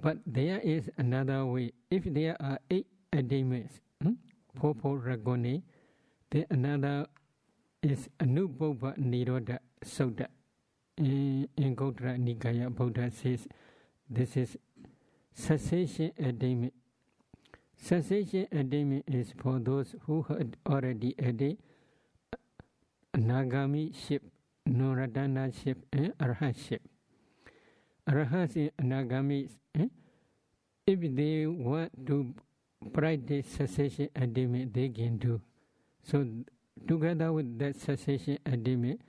But there is another way. If there are 8 adamas, Poporagone, then another is Anupubba Nirodha Sutta. In Godra Nikaya, Buddha says this is cessation adama. Cessation adama is for those who had already attained Nagami ship, Noradana ship, and Arhat ship. Arahams and anagamis, if they want to practice cessation adhimit, they can do. So together with that cessation adhimit,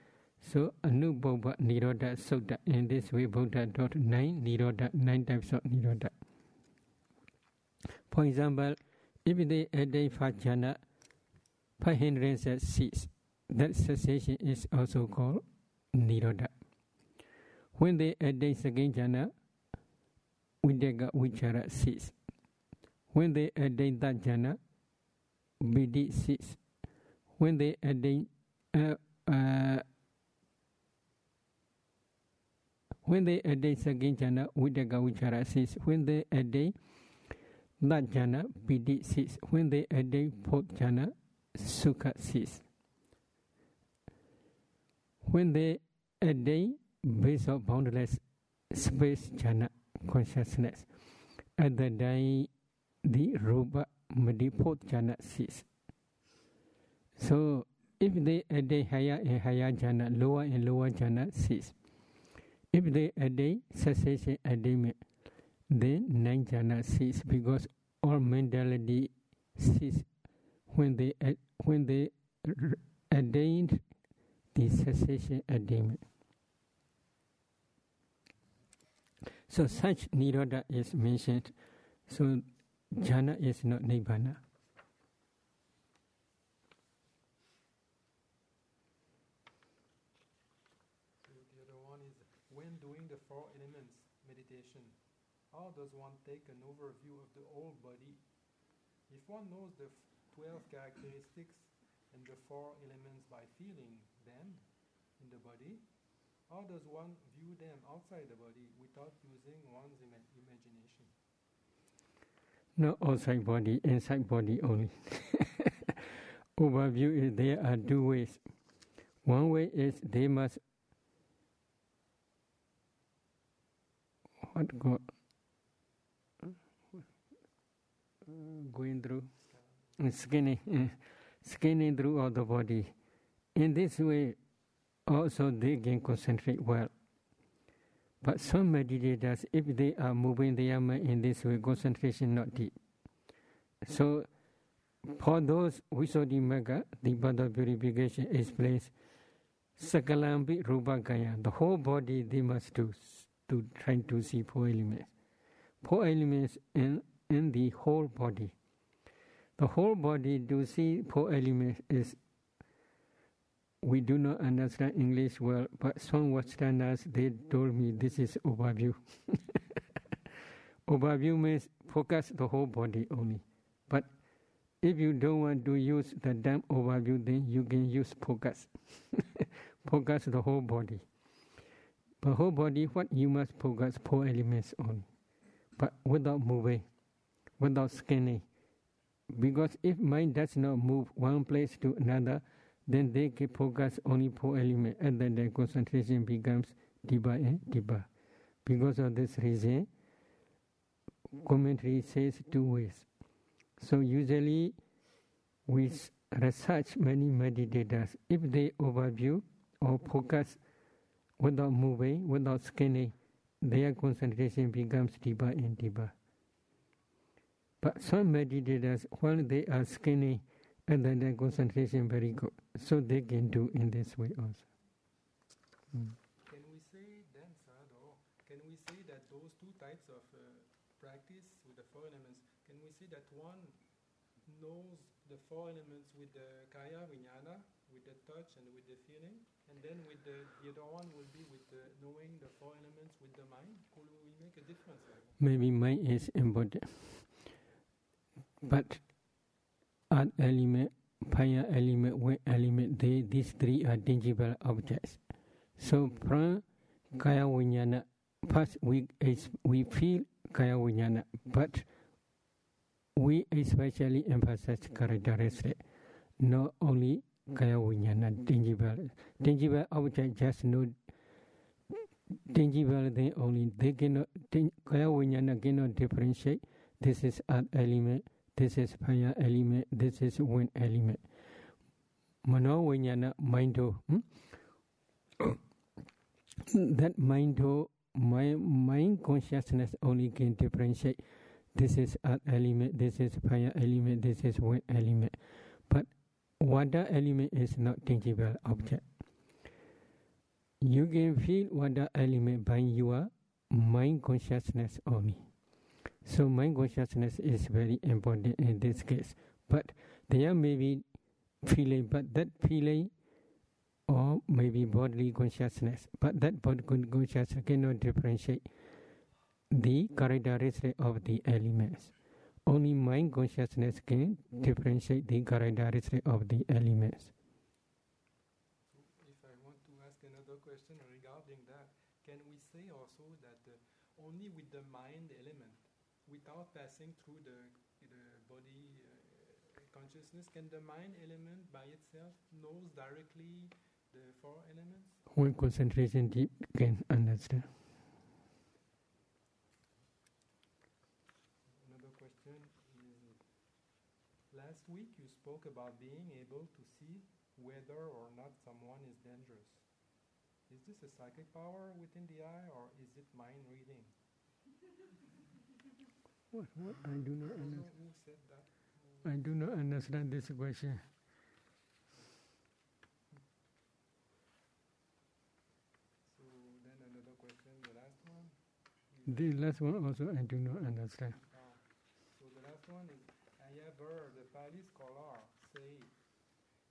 so Anupubba Nirodha Sutta. In this way, Buddha taught 9 Nirodha, 9 types of Nirodha. For example, if they identify jhana, 5 hindrances cease. That cessation is also called Nirodha. When they attain second jhana, Vidyaga Vichara cease. When they attain that jhana, Bidi cease. When they attain second jhana, Vidyaga Vichara cease. When they attain that jhana, Bidi cease. When they attain fourth jhana, Sukha cease. When they attain base of boundless space jhana, consciousness, at the time the rupa medipod jhana cease. So if they attain higher and higher jhana, lower and lower jhana cease. If they attain cessation adhimit, then 9 jhana cease, because all mentality cease when they attain the cessation adhimit. So such Nirodha is mentioned. So jhana is not Nibbāna. So the other one is, when doing the 4 elements meditation, how does one take an overview of the whole body? If one knows the 12 characteristics and the 4 elements by feeling them in the body, how does one view them outside the body without using one's imagination? Not outside body, inside body only. Overview is there are 2 ways. One way is they must going through scanning through all the body. In this way, also they can concentrate well. But some meditators, if they are moving their mind in this way, concentration not deep. So for those without the Maga, the body purification is placed Sakalambi Rubhagaya. The whole body they must do to try to see 4 elements. 4 elements in the whole body. The whole body to see 4 elements is, we do not understand English well, but some Westerners, they told me this is overview. Overview means focus the whole body only. But if you don't want to use the term overview, then you can use focus. Focus the whole body. The whole body, what you must focus 4 elements on, but without moving, without scanning. Because if mind does not move one place to another, then they can focus only 4 elements, and then their concentration becomes deeper and deeper. Because of this reason, commentary says 2 ways. So usually, we research many meditators. If they overview or focus without moving, without scanning, their concentration becomes deeper and deeper. But some meditators, while they are scanning, and then their concentration very good. So they can do in this way also. Can we say then, Sadhu, can we say that those 2 types of practice with the 4 elements, can we say that one knows the 4 elements with the kāya viññāṇa, with the touch and with the feeling, and then with the other one will be with the knowing the 4 elements with the mind? Could we make a difference? Maybe mind is embodied. But earth element, fire element, wind element, these 3 are tangible objects. So from Kaya Viññāṇa, first we feel kāya viññāṇa, but we especially emphasize characteristic, not only kāya viññāṇa, tangible. Tangible object just no tangible thing only. They cannot, kāya viññāṇa cannot differentiate. This is earth element, this is fire element, this is wind element. Mano vinyana, mind-ho. That mind-ho, my mind consciousness only can differentiate. This is earth element, this is fire element, this is wind element. But water element is not tangible object. You can feel water element by your mind consciousness only. So mind consciousness is very important in this case. But there may be feeling, but that feeling or maybe bodily consciousness, but that bodily consciousness cannot differentiate the characteristics of the elements. Only mind consciousness can differentiate the characteristics of the elements. If I want to ask another question regarding that, can we say also that only with the mind element, without passing through the body consciousness, can the mind element by itself knows directly the four elements? When concentration deep can understand. Another question is, last week you spoke about being able to see whether or not someone is dangerous. Is this a psychic power within the eye or is it mind reading? What? I do not understand. Who said that? I do not understand this question. So then another question, the last one? The last one also I do not understand. So the last one is, I have heard the Pali scholar say,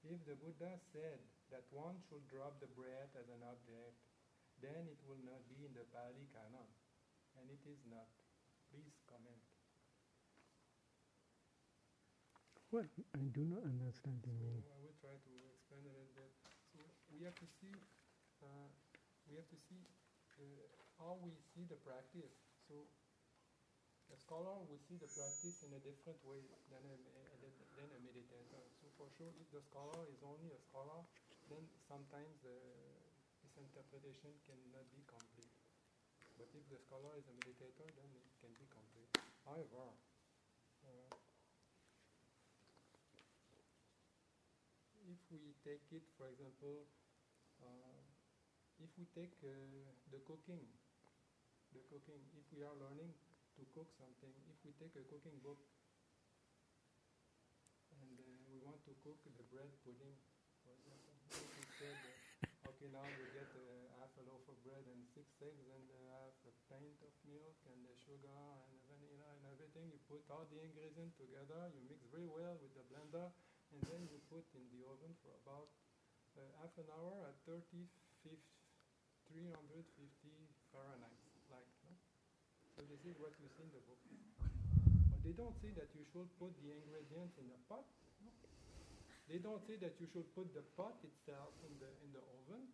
if the Buddha said that one should drop the breath as an object, then it will not be in the Pali canon, and it is not. Please comment. Well, I do not understand the meaning. I will try to explain a little bit. So we have to see how we see the practice. So a scholar will see the practice in a different way than a meditator. So for sure, if the scholar is only a scholar, then sometimes his interpretation cannot be complete. But if the scholar is a meditator, then it can be complete. However, if we take it, for example, if we take the cooking, if we are learning to cook something, if we take a cooking book and we want to cook the bread pudding, for example, if we said, okay, now we get half a loaf of bread and 6 eggs and half a pint of milk and the sugar and the vanilla and everything. You put all the ingredients together, you mix very well with the blender, and then you put in the oven for about half an hour at 350 Fahrenheit. No? So this is what you see in the book. But they don't say that you should put the ingredients in a pot. No? They don't say that you should put the pot itself in the oven,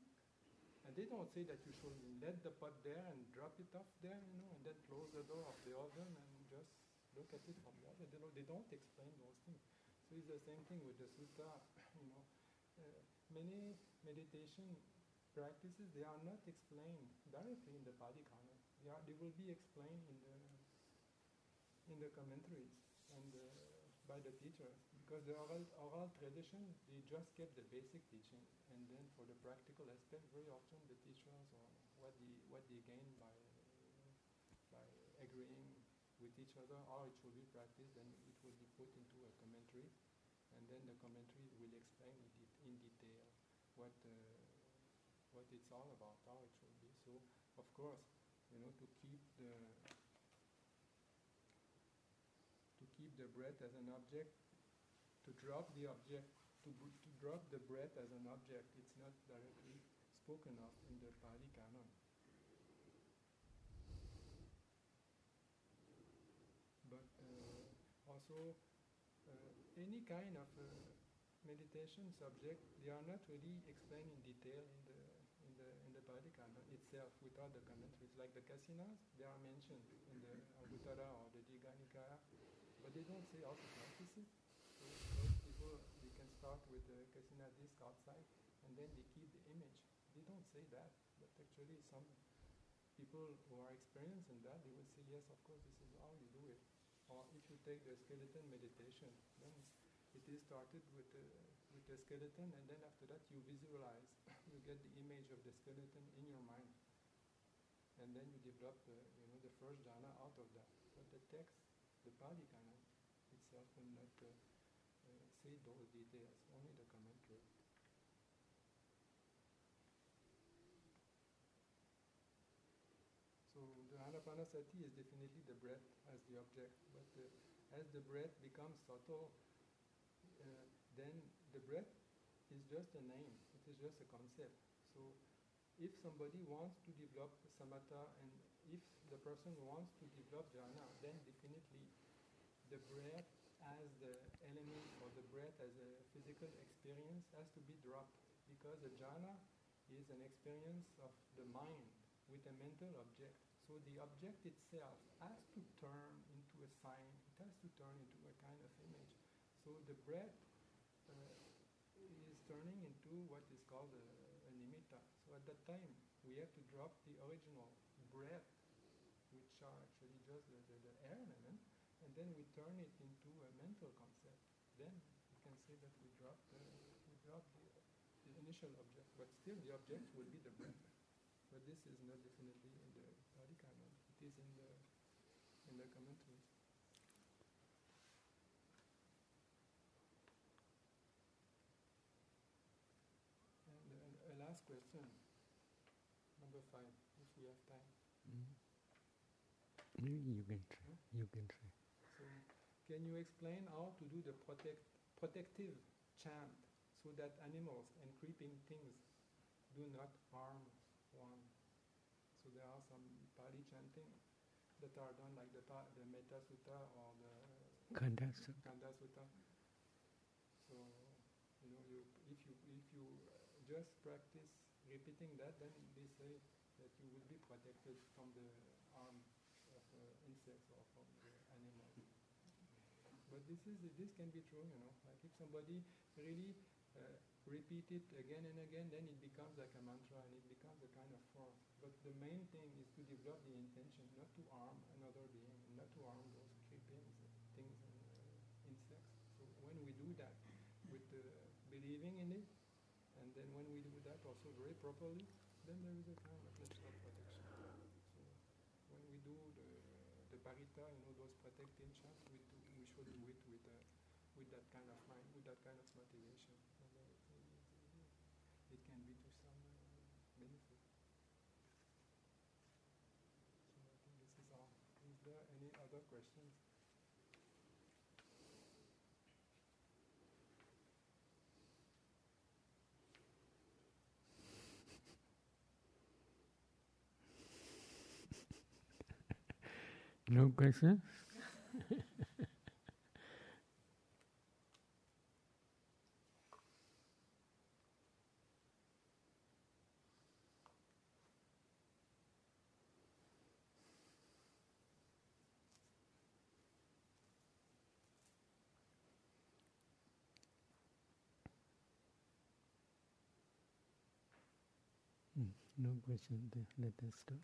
and they don't say that you should let the pot there and drop it off there, and then close the door of the oven and just look at it from the oven. They don't explain those things. So it's the same thing with the sutta. Many meditation practices, they are not explained directly in the Pali Canon. They will be explained in the commentaries and by the teacher, because the oral tradition, they just get the basic teaching, and then for the practical aspect, very often the teachers or what they gain by agreeing with each other, how it should be practiced, and it will be put into a commentary, and then the commentary will explain in detail what it's all about, how it should be. So, of course, to keep the breath as an object, to drop the breath as an object, it's not directly spoken of in the Pali Canon. But also any kind of meditation subject, they are not really explained in detail in the Pali Canon itself without the commentaries. Like the kasinas, they are mentioned in the they don't say how to practice it. So those people, they can start with the kasina disc outside, and then they keep the image. They don't say that, but actually some people who are experienced in that, they will say, yes, of course, this is how you do it. Or if you take the skeleton meditation, then it is started with the skeleton, and then after that you visualize, you get the image of the skeleton in your mind. And then you develop the first jhana out of that. But the text, the Pali canon itself will not say those details, only the commentary. So the Anapanasati is definitely the breath as the object, but as the breath becomes subtle, then the breath is just a name, it is just a concept. So if somebody wants to develop samatha, and if the person wants to develop jhana, then definitely the breath as the element, or the breath as a physical experience, has to be dropped, because a jhana is an experience of the mind with a mental object. So the object itself has to turn into a sign, it has to turn into a kind of image. So the breath is turning into what is called a nimitta. So at that time, we have to drop the original breath, which are actually just the air element, and then we turn it into a mental concept. Then we can say that we drop the initial object, but still the object will be the breath. But this is not definitely in the Pali canon. It is in the commentaries. And a last question, number 5, if we have time. Maybe you can try. You can try. So, can you explain how to do the protective chant so that animals and creeping things do not harm one? So there are some Pali chanting that are done like the Metta Sutta or the Kandha Sutta. So if you just practice repeating that, then they say that you will be protected from the harm of insects or from the animals. But this can be true, Like if somebody really repeat it again and again, then it becomes like a mantra and it becomes a kind of form. But the main thing is to develop the intention not to harm another being, not to harm those creeping things and insects. So when we do that with believing in it, and then when we do that also very properly, then there is a kind of natural protection. So when we do the parita, those protective chants, we should do it with that kind of mind, with that kind of motivation. It can be to some benefit. So I think this is all. Is there any other questions? No questions? No question there, let us stop.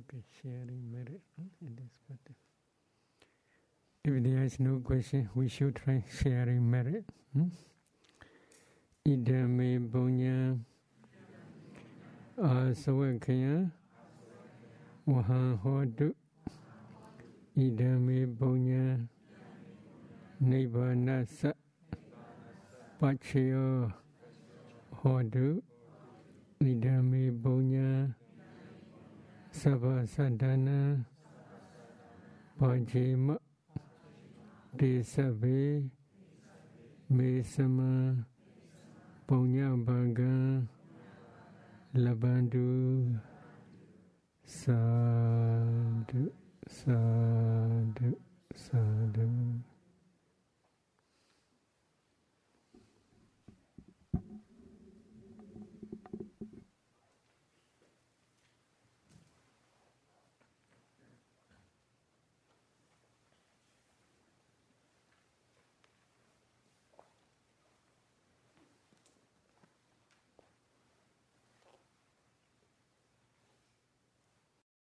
Okay, sharing merit in this matter. If there is no question, we should try sharing merit. Idame punya asavakaya vahahodu. Idame punya Nibbāna sa pachayo hodu. Idami puñña sabba sadhana pajima te sabbe mesama puñña bhaga labandu sadhu sadhu.